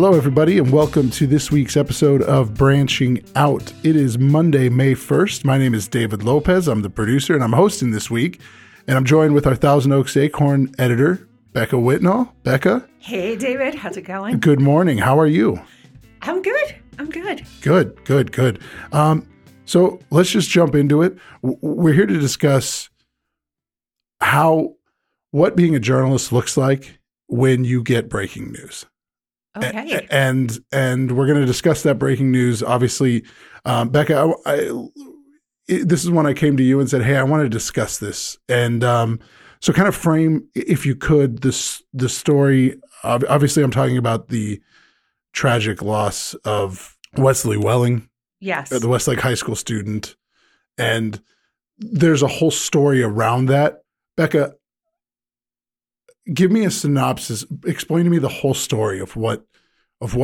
Hello, everybody, and welcome to this week's episode of Branching Out. It is Monday, May 1st. My name is David Lopez. I'm the producer, and I'm hosting this week. And I'm joined with our Thousand Oaks Acorn editor, Becca Whitnall. Becca? Hey, David. How's it going? Good morning. How are you? I'm good. Good. So let's just jump into it. We're here to discuss what being a journalist looks like when you get breaking news. Okay. And we're going to discuss that breaking news. Obviously, Becca, this is when I came to you and said, hey, I want to discuss this. And so kind of frame, if you could, the story. Obviously, I'm talking about the tragic loss of Wesley Welling. Yes. The Westlake High School student. And there's a whole story around that. Becca, give me a synopsis. Explain to me the whole story of what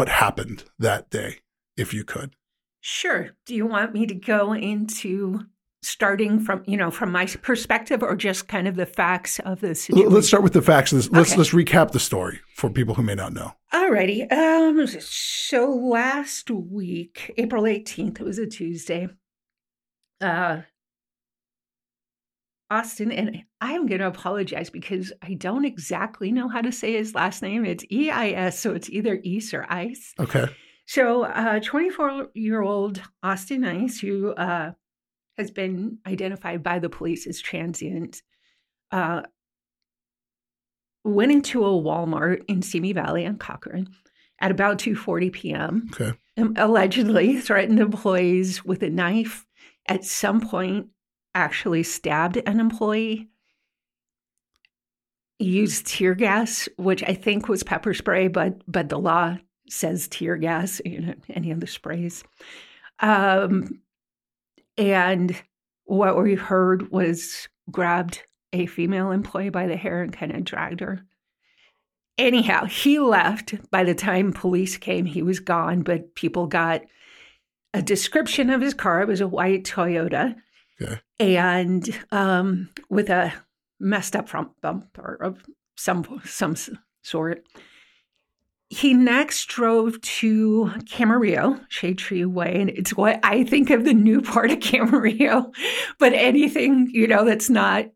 happened that day, if you could. Sure. Do you want me to go into starting from from my perspective, or just kind of the facts of the situation? Let's start with the facts of this. Let's recap the story for people who may not know. All righty. So last week, April 18th, it was a Tuesday. Austin, and I am going to apologize because I don't exactly know how to say his last name. It's E-I-S, so it's either Eis or Ice. Okay. So 24-year-old Austin Eis, who has been identified by the police as transient, went into a Walmart in Simi Valley on Cochrane at about 2:40 p.m. Okay. And allegedly threatened employees with a knife. At some point, actually stabbed an employee, used tear gas, which I think was pepper spray, but the law says tear gas, any of the sprays. And what we heard was grabbed a female employee by the hair and kind of dragged her. Anyhow, he left. By the time police came, he was gone, but people got a description of his car. It was a white Toyota. Okay. And with a messed up front bumper of some sort. He next drove to Camarillo, Shade Tree Way, and it's what I think of the new part of Camarillo, but anything, that's not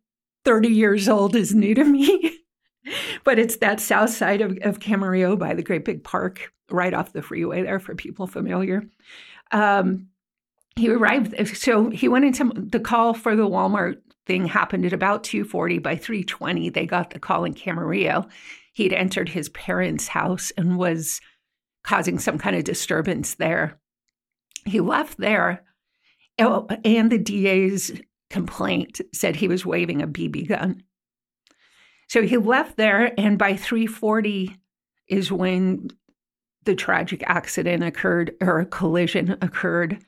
30 years old is new to me. But it's that south side of Camarillo by the Great Big Park, right off the freeway there for people familiar. He arrived, so he went into the call for the Walmart thing happened at about 2:40. By 3:20, they got the call in Camarillo. He'd entered his parents' house and was causing some kind of disturbance there. He left there, and the DA's complaint said he was waving a BB gun. So he left there, and by 3:40 is when the tragic accident occurred, or a collision occurred.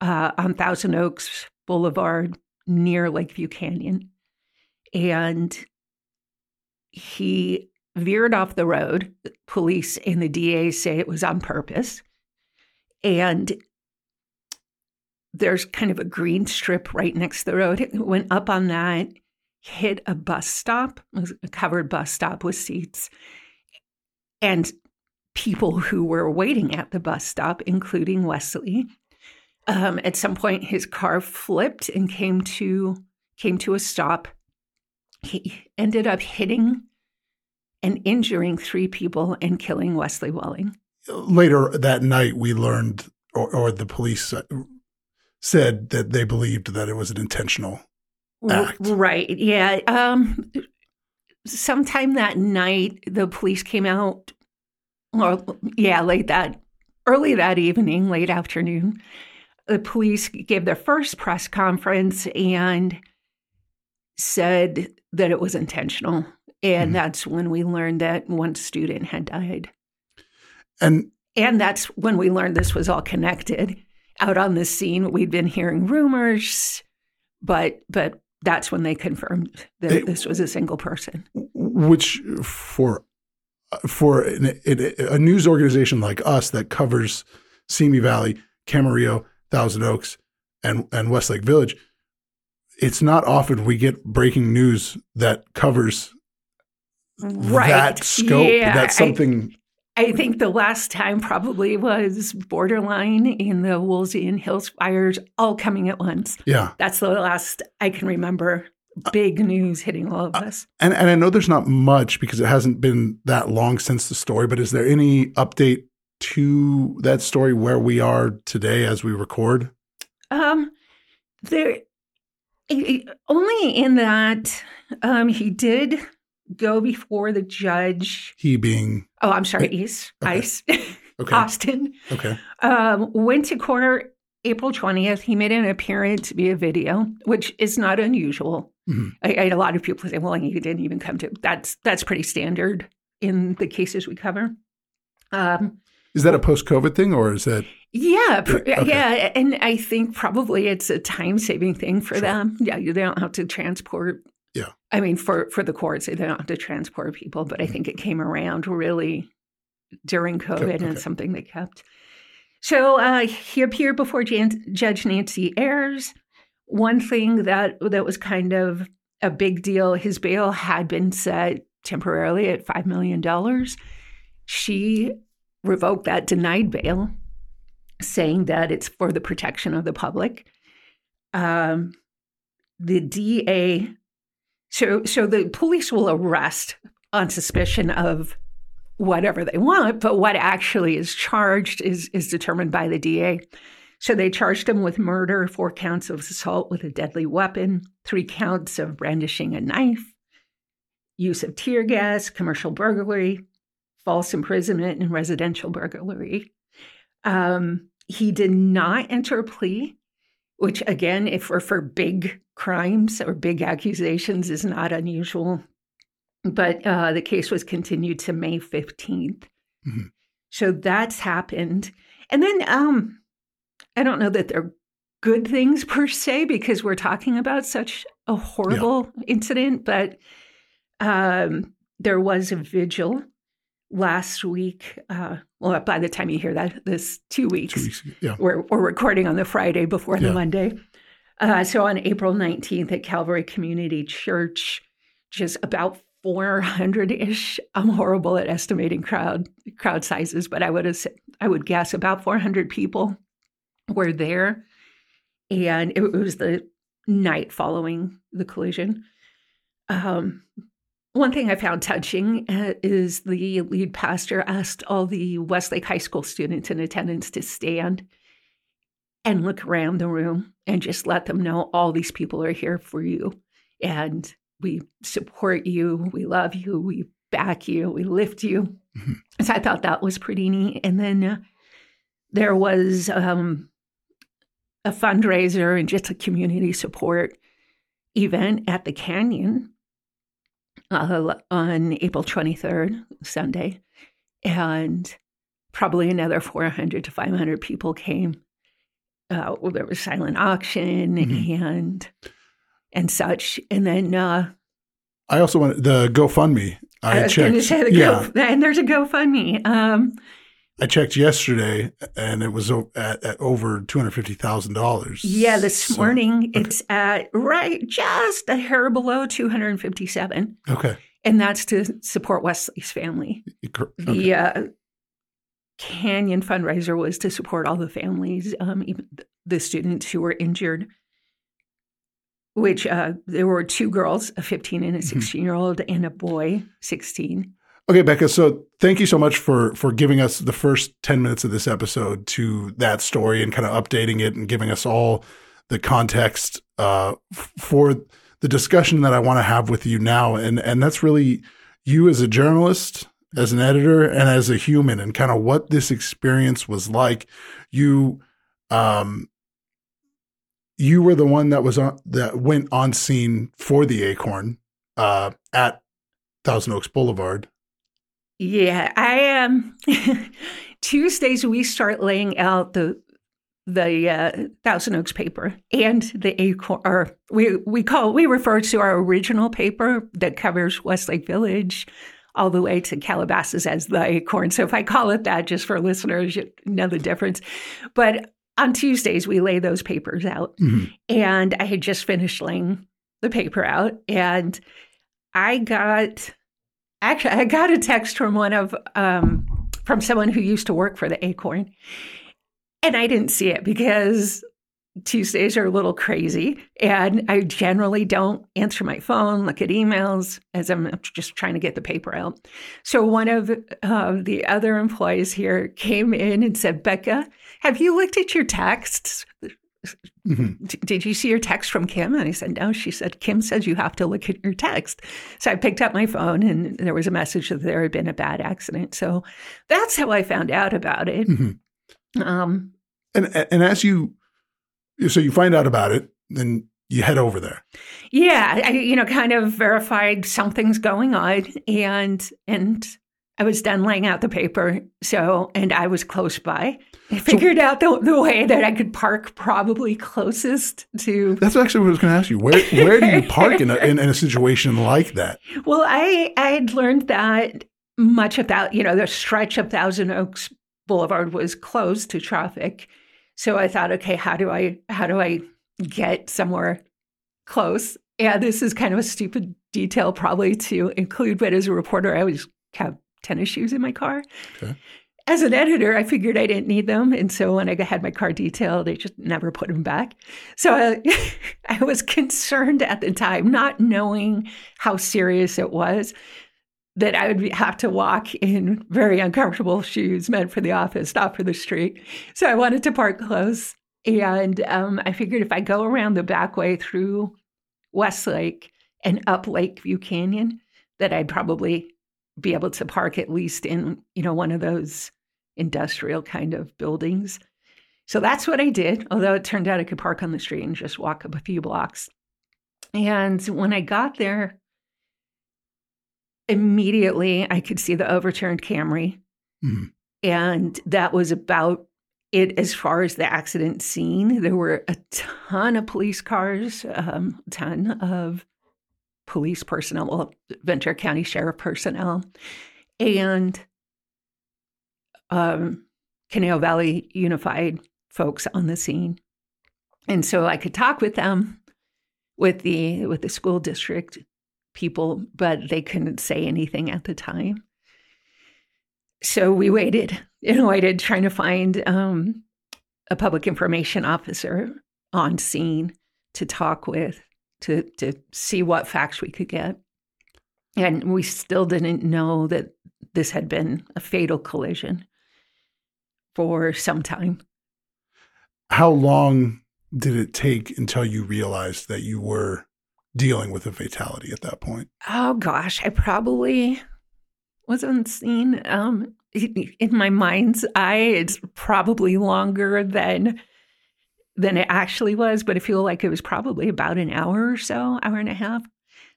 On Thousand Oaks Boulevard near Lakeview Canyon. And he veered off the road. Police and the DA say it was on purpose. And there's kind of a green strip right next to the road. It went up on that, hit a bus stop, a covered bus stop with seats, and people who were waiting at the bus stop, including Wesley. At some point, his car flipped and came to a stop. He ended up hitting and injuring three people and killing Wesley Welling. Later that night, we learned, or the police said that they believed that it was an intentional act. Right, yeah. Sometime that night, the police came out, early that evening, late afternoon. The police gave their first press conference and said that it was intentional. And that's when we learned that one student had died. And that's when we learned this was all connected. Out on the scene, we'd been hearing rumors, but that's when they confirmed that this was a single person. Which for a news organization like us that covers Simi Valley, Camarillo, Thousand Oaks, and Westlake Village, it's not often we get breaking news that covers that scope. Yeah, that's something I think the last time probably was borderline in the Woolsey and Hills fires all coming at once. Yeah. That's the last I can remember. Big news hitting all of us. And I know there's not much because it hasn't been that long since the story, but is there any update to that story where we are today as we record? Only in that he did go before the judge. He being? Oh, I'm sorry, Eis. Okay. Eis. Okay. Austin. Okay. Went to court April 20th. He made an appearance via video, which is not unusual. Mm-hmm. I had a lot of people say, well, he didn't even come to. That's pretty standard in the cases we cover. Is that a post-COVID thing or is that? Yeah. Okay. Yeah. And I think probably it's a time-saving thing for them. Yeah. They don't have to transport. Yeah. I mean, for the courts, they don't have to transport people. But I think it came around really during COVID and something they kept. So he appeared before Judge Nancy Ayers. One thing that was kind of a big deal, his bail had been set temporarily at $5 million. She revoked that denied bail, saying that it's for the protection of the public. The DA, so the police will arrest on suspicion of whatever they want, but what actually is charged is determined by the DA. So they charged him with murder, 4 counts of assault with a deadly weapon, 3 counts of brandishing a knife, use of tear gas, commercial burglary, false imprisonment, and residential burglary. He did not enter a plea, which again, if we're for big crimes or big accusations, is not unusual. But the case was continued to May 15th. Mm-hmm. So that's happened. And then I don't know that they're good things per se, because we're talking about such a horrible incident, but there was a vigil last week. Well, by the time you hear that, this 2 weeks. 2 weeks we're recording on the Friday before the Monday. So on April 19th at Calvary Community Church, just about 400-ish. I'm horrible at estimating crowd sizes, but I would guess about 400 people were there, and it was the night following the collision. One thing I found touching is the lead pastor asked all the Westlake High School students in attendance to stand and look around the room and just let them know all these people are here for you, and we support you, we love you, we back you, we lift you. Mm-hmm. So I thought that was pretty neat. And then there was a fundraiser and just a community support event at the Canyon on April 23rd, Sunday. And probably another 400 to 500 people came. Well, there was silent auction and such. And then I also want the GoFundMe. I was going to say and there's a GoFundMe. I checked yesterday, and it was at over $250,000. Yeah, this morning it's at just a hair below 257. Okay, and that's to support Wesley's family. Okay. The Canyon fundraiser was to support all the families, even the students who were injured. Which there were 2 girls, a 15 and a 16-year-old, and a boy, 16. Okay, Becca, so thank you so much for giving us the first 10 minutes of this episode to that story and kind of updating it and giving us all the context for the discussion that I want to have with you now. And that's really you as a journalist, as an editor, and as a human, and kind of what this experience was like. You were the one that went on scene for the Acorn at Thousand Oaks Boulevard. Yeah, I am. Tuesdays we start laying out the Thousand Oaks paper and the Acorn. Or we refer to our original paper that covers Westlake Village all the way to Calabasas as the Acorn. So if I call it that, just for listeners, you know the difference. But on Tuesdays, we lay those papers out, and I had just finished laying the paper out, and I got a text from one of from someone who used to work for the Acorn. And I didn't see it because Tuesdays are a little crazy, and I generally don't answer my phone, look at emails, as I'm just trying to get the paper out. So one of the other employees here came in and said, "Becca, have you looked at your texts? Mm-hmm. Did you see your text from Kim?" And I said, "No." She said, "Kim says you have to look at your text." So I picked up my phone, and there was a message that there had been a bad accident. So that's how I found out about it. Mm-hmm. And as you, so you find out about it, then you head over there. Yeah, I kind of verified something's going on, and I was done laying out the paper, and I was close by. I figured out the way that I could park probably closest to... That's actually what I was going to ask you. Where do you park in a situation like that? Well, I had learned that much of that, the stretch of Thousand Oaks Boulevard was closed to traffic. So I thought, okay, how do I get somewhere close? Yeah, this is kind of a stupid detail probably to include, but as a reporter, I always have tennis shoes in my car. Okay. As an editor, I figured I didn't need them, and so when I had my car detailed, I just never put them back. So I was concerned at the time, not knowing how serious it was, that I would have to walk in very uncomfortable shoes meant for the office, not for the street. So I wanted to park close, and I figured if I go around the back way through Westlake and up Lakeview Canyon, that I'd probably be able to park at least in, one of those industrial kind of buildings. So that's what I did, although it turned out I could park on the street and just walk up a few blocks. And when I got there, immediately I could see the overturned Camry. Mm-hmm. And that was about it as far as the accident scene. There were a ton of police cars, a ton of police personnel, Ventura County Sheriff personnel, and Conejo Valley Unified folks on the scene. And so I could talk with them, with the school district people, but they couldn't say anything at the time. So we waited and waited, trying to find a public information officer on scene to talk with, to see what facts we could get. And we still didn't know that this had been a fatal collision for some time. How long did it take until you realized that you were dealing with a fatality at that point? Oh, gosh, I probably was on scene. In my mind's eye, it's probably longer than it actually was, but I feel like it was probably about an hour or so, hour and a half.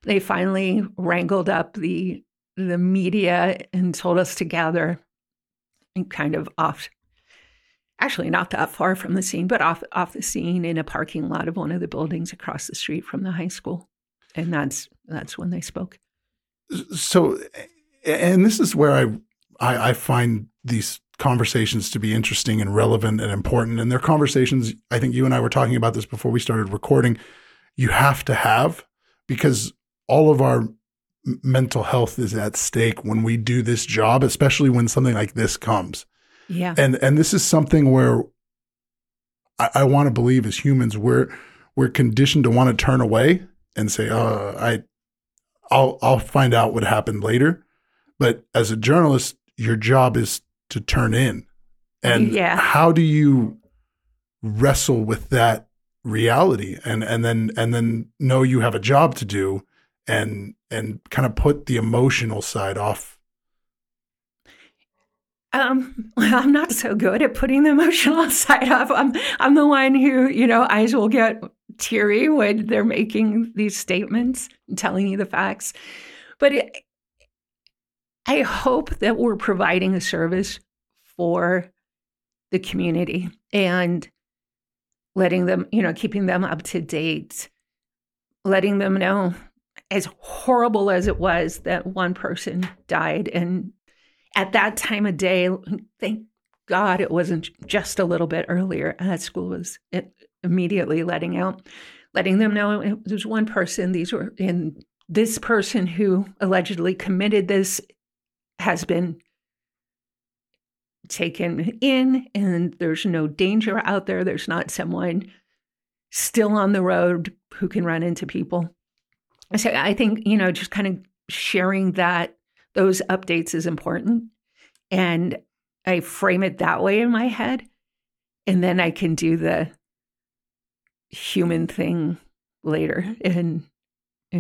They finally wrangled up the media and told us to gather and kind of off, actually not that far from the scene, but off the scene in a parking lot of one of the buildings across the street from the high school. And that's when they spoke. So, and this is where I find these conversations to be interesting and relevant and important. And they're conversations, I think you and I were talking about this before we started recording, you have to have, because all of our mental health is at stake when we do this job, especially when something like this comes. Yeah. And this is something where I want to believe as humans, we're conditioned to want to turn away and say, I'll find out what happened later. But as a journalist, your job is to turn in. And How do you wrestle with that reality and then know you have a job to do and kind of put the emotional side off? Well, I'm not so good at putting the emotional side off. I'm the one who, eyes will get teary when they're making these statements and telling you the facts. But I hope that we're providing a service for the community and letting them, keeping them up to date, letting them know, as horrible as it was, that one person died. And at that time of day, thank God it wasn't just a little bit earlier. That school was immediately letting them know it was one person. And this person who allegedly committed this has been taken in, and there's no danger out there. There's not someone still on the road who can run into people. So I think, you know, just kind of sharing that, those updates is important. And I frame it that way in my head. And then I can do the human thing later and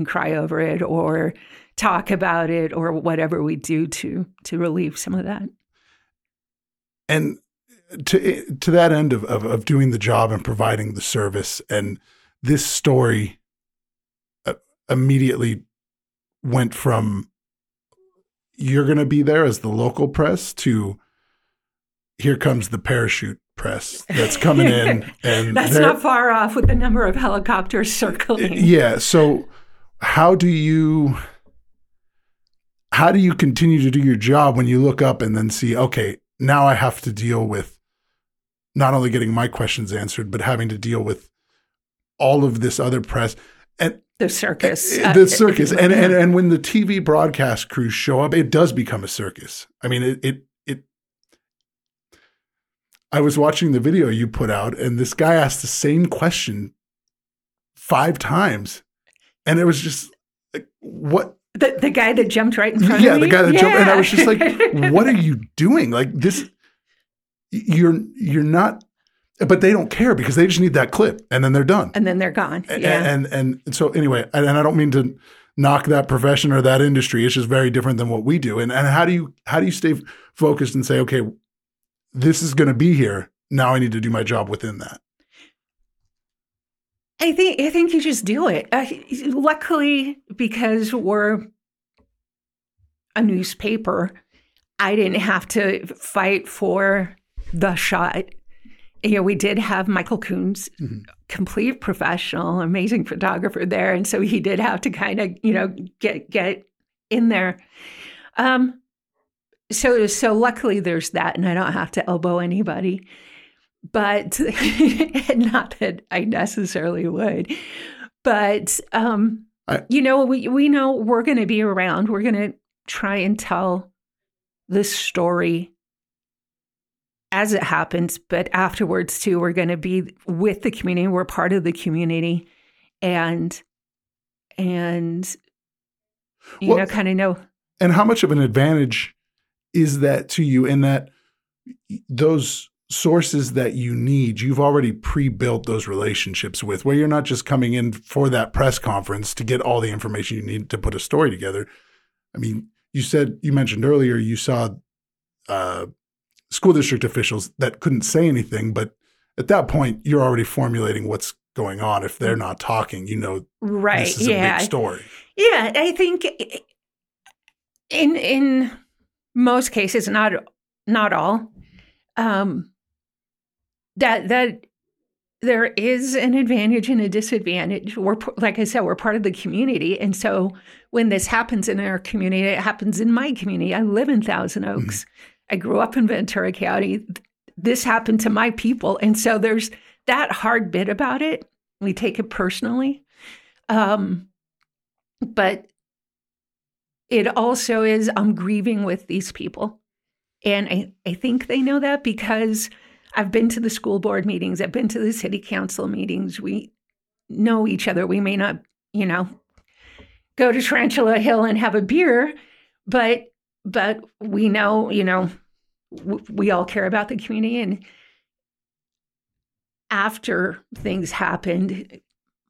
cry over it or talk about it or whatever we do to relieve some of that. And to that end of doing the job and providing the service, and this story immediately went from you're going to be there as the local press to here comes the parachute press that's coming in. And that's not far off with the number of helicopters circling. Yeah. So how do you continue to do your job when you look up and then see, okay, now I have to deal with not only getting my questions answered, but having to deal with all of this other press and the circus. The circus, and when the TV broadcast crews show up, it does become a circus. I mean, it. I was watching the video you put out, and this guy asked the same question 5 times, and it was just like, what. The guy that jumped right in front of me? Yeah, the guy that jumped. And I was just like, what are you doing? Like this, you're not, but they don't care because they just need that clip and then they're done. And then they're gone. Yeah. And so anyway, and I don't mean to knock that profession or that industry. It's just very different than what we do. And how do you stay focused and say, okay, this is going to be here. Now I need to do my job within that. I think you just do it. Luckily, because we're a newspaper, I didn't have to fight for the shot. You know, we did have Michael Coons, mm-hmm. complete professional, amazing photographer there, and so he did have to kind of, you know, get in there. So luckily, there's that, and I don't have to elbow anybody. But not that I necessarily would, but, you know, we know we're going to be around. We're going to try and tell this story as it happens. But afterwards, too, we're going to be with the community. We're part of the community and you know, kind of know. And how much of an advantage is that to you in that those sources that you need, you've already pre-built those relationships with, where you're not just coming in for that press conference to get all the information you need to put a story together. I mean, you mentioned earlier, you saw school district officials that couldn't say anything, but at that point, you're already formulating what's going on. If they're not talking, you know, right. This is a big story. Yeah, I think in most cases, not all, that there is an advantage and a disadvantage. We're, like I said, we're part of the community. And so when this happens in our community, it happens in my community. I live in Thousand Oaks. Mm-hmm. I grew up in Ventura County. This happened to my people. And so there's that hard bit about it. We take it personally. But it also is, I'm grieving with these people. And I think they know that because I've been to the school board meetings. I've been to the city council meetings. We know each other. We may not, you know, go to Tarantula Hill and have a beer, but we know, you know, we all care about the community. And after things happened,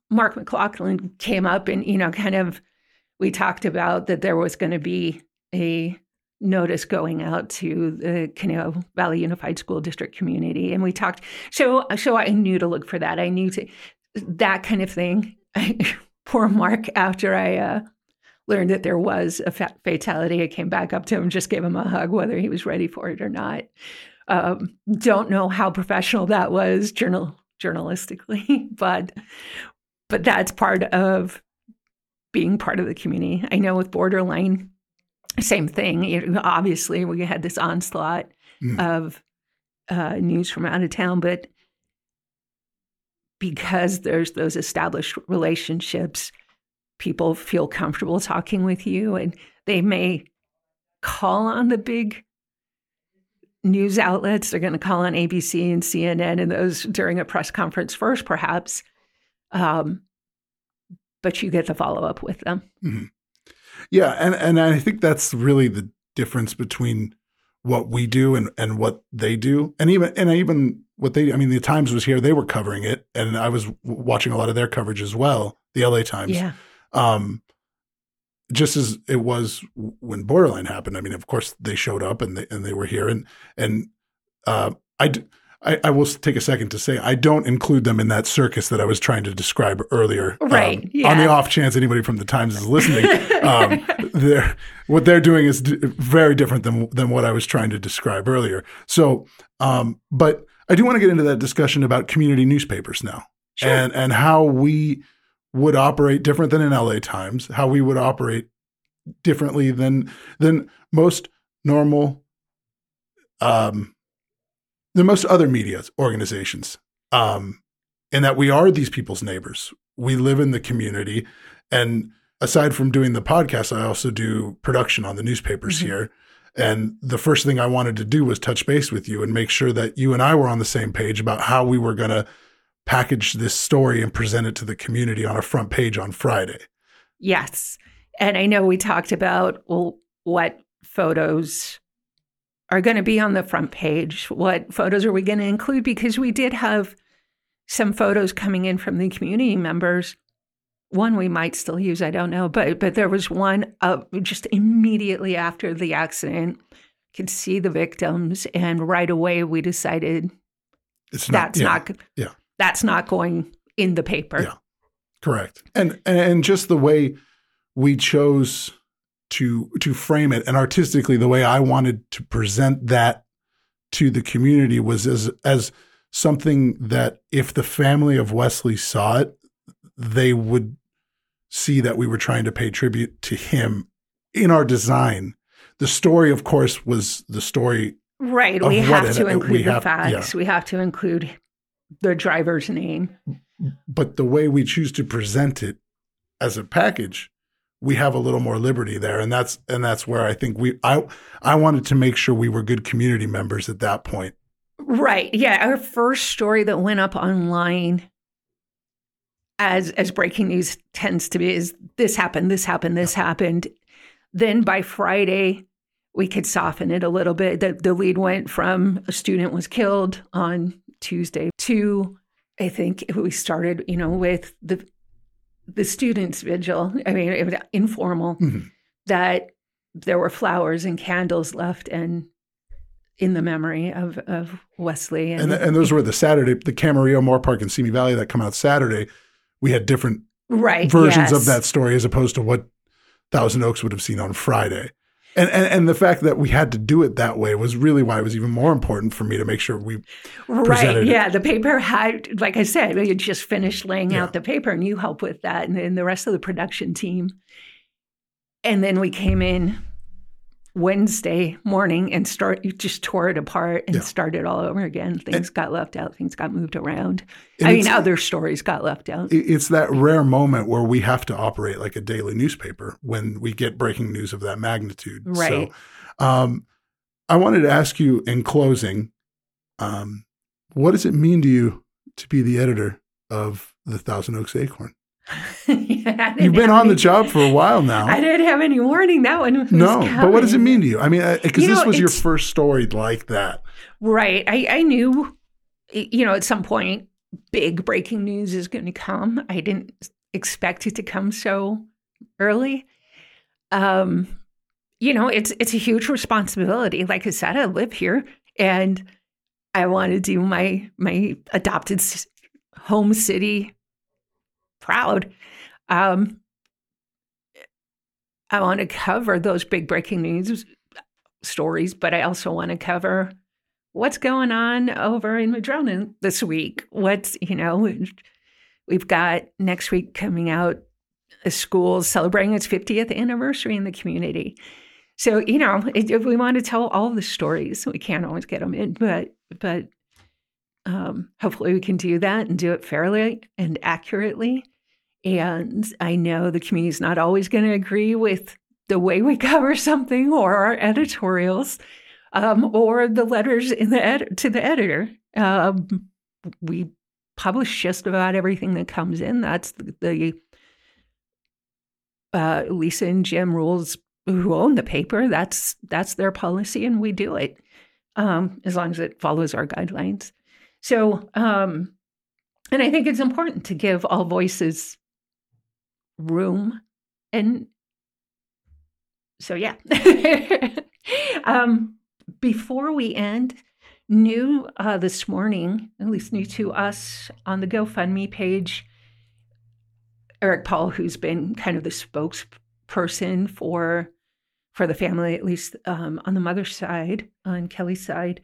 Mark McLaughlin came up and, you know, kind of we talked about that there was going to be a notice going out to the Conejo Valley Unified School District community. And we talked, so I knew to look for that. I knew to, that kind of thing. Poor Mark, after I learned that there was a fatality, I came back up to him, just gave him a hug, whether he was ready for it or not. Don't know how professional that was journalistically, but that's part of being part of the community. I know with Borderline, same thing. You know, obviously, we had this onslaught of news from out of town, but because there's those established relationships, people feel comfortable talking with you, and they may call on the big news outlets. They're going to call on ABC and CNN and those during a press conference first, perhaps. But you get the follow-up with them. Mm-hmm. Yeah, and I think that's really the difference between what we do and what they do. And even what they do. I mean, the Times was here. They were covering it, and I was watching a lot of their coverage as well, the LA Times. Yeah. Just as it was when Borderline happened. I mean, of course, they showed up and they were here. And I will take a second to say I don't include them in that circus that I was trying to describe earlier. Right. Yeah. On the off chance anybody from the Times is listening, what they're doing is very different than what I was trying to describe earlier. So, but I do want to get into that discussion about community newspapers now. Sure. and how we would operate different than an LA Times, how we would operate differently than most normal the most other media organizations, in that we are these people's neighbors. We live in the community. And aside from doing the podcast, I also do production on the newspapers here. And the first thing I wanted to do was touch base with you and make sure that you and I were on the same page about how we were going to package this story and present it to the community on a front page on Friday. Yes. And I know we talked about, well, what photos are going to be on the front page. What photos are we going to include? Because we did have some photos coming in from the community members. One we might still use, I don't know, but there was one up just immediately after the accident. Could see the victims, and right away we decided that's not going in the paper. Yeah, correct. And just the way we chose to frame it, and artistically the way I wanted to present that to the community was as something that if the family of Wesley saw it, they would see that we were trying to pay tribute to him in our design. The story, of course, was the story. Right. We have to include the facts. Yeah. We have to include the driver's name. But the way we choose to present it as a package, we have a little more liberty there. And that's where I think I wanted to make sure we were good community members at that point. Right. Yeah. Our first story that went up online as breaking news tends to be is this happened. Then by Friday, we could soften it a little bit. The lead went from a student was killed on Tuesday to, I think we started, with the students' vigil, I mean, it was informal, that there were flowers and candles left and in the memory of Wesley. And those were the Saturday, the Camarillo, Moore Park, and Simi Valley that come out Saturday. We had different versions of that story as opposed to what Thousand Oaks would have seen on Friday. And the fact that we had to do it that way was really why it was even more important for me to make sure we presented it. Yeah, the paper had, like I said, you just finished laying out the paper, and you helped with that, and then the rest of the production team. And then we came in Wednesday morning and just tore it apart and started all over again. Things got left out. Things got moved around. I mean, other stories got left out. It's that rare moment where we have to operate like a daily newspaper when we get breaking news of that magnitude. Right. So I wanted to ask you in closing, what does it mean to you to be the editor of the Thousand Oaks Acorn? You've been on the job for a while now. I didn't have any warning that one was coming. But what does it mean to you? I mean, because this was your first story like that. Right. I knew, at some point, big breaking news is going to come. I didn't expect it to come so early. It's a huge responsibility. Like I said, I live here, and I want to do my adopted home city proud. I want to cover those big breaking news stories, but I also want to cover what's going on over in Madrona this week. We've got next week coming out a school celebrating its 50th anniversary in the community. So, if we want to tell all the stories, we can't always get them in, but hopefully we can do that and do it fairly and accurately. And I know the community is not always going to agree with the way we cover something or our editorials, or the letters in the to the editor. We publish just about everything that comes in. That's the Lisa and Jim Rules, who own the paper. That's their policy, and we do it as long as it follows our guidelines. So, and I think it's important to give all voices room. And so, yeah. Before we end, new this morning, at least new to us on the GoFundMe page, Eric Paul, who's been kind of the spokesperson for the family, at least on the mother's side, on Kelly's side,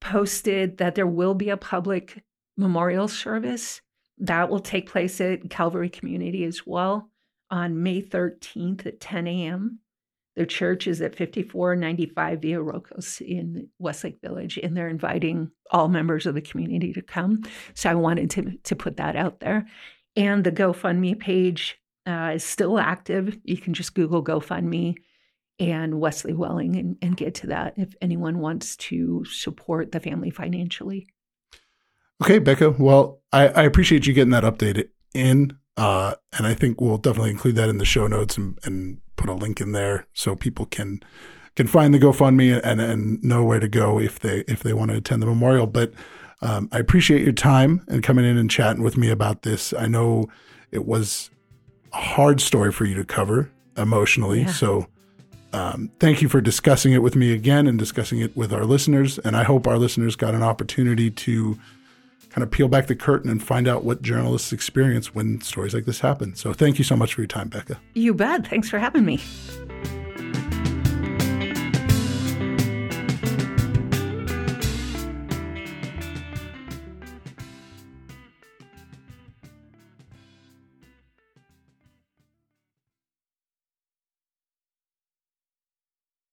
posted that there will be a public memorial service that will take place at Calvary Community as well on May 13th at 10 a.m. Their church is at 5495 Via Rocas in Westlake Village, and they're inviting all members of the community to come. So I wanted to put that out there. And the GoFundMe page is still active. You can just Google GoFundMe and Wesley Welling and get to that if anyone wants to support the family financially. Okay, Becca. Well, I appreciate you getting that updated in. And I think we'll definitely include that in the show notes and put a link in there so people can find the GoFundMe and know where to go if they want to attend the memorial. But I appreciate your time and coming in and chatting with me about this. I know it was a hard story for you to cover emotionally. Yeah. So thank you for discussing it with me again and discussing it with our listeners. And I hope our listeners got an opportunity to kind of peel back the curtain and find out what journalists experience when stories like this happen. So thank you so much for your time, Becca. You bet. Thanks for having me.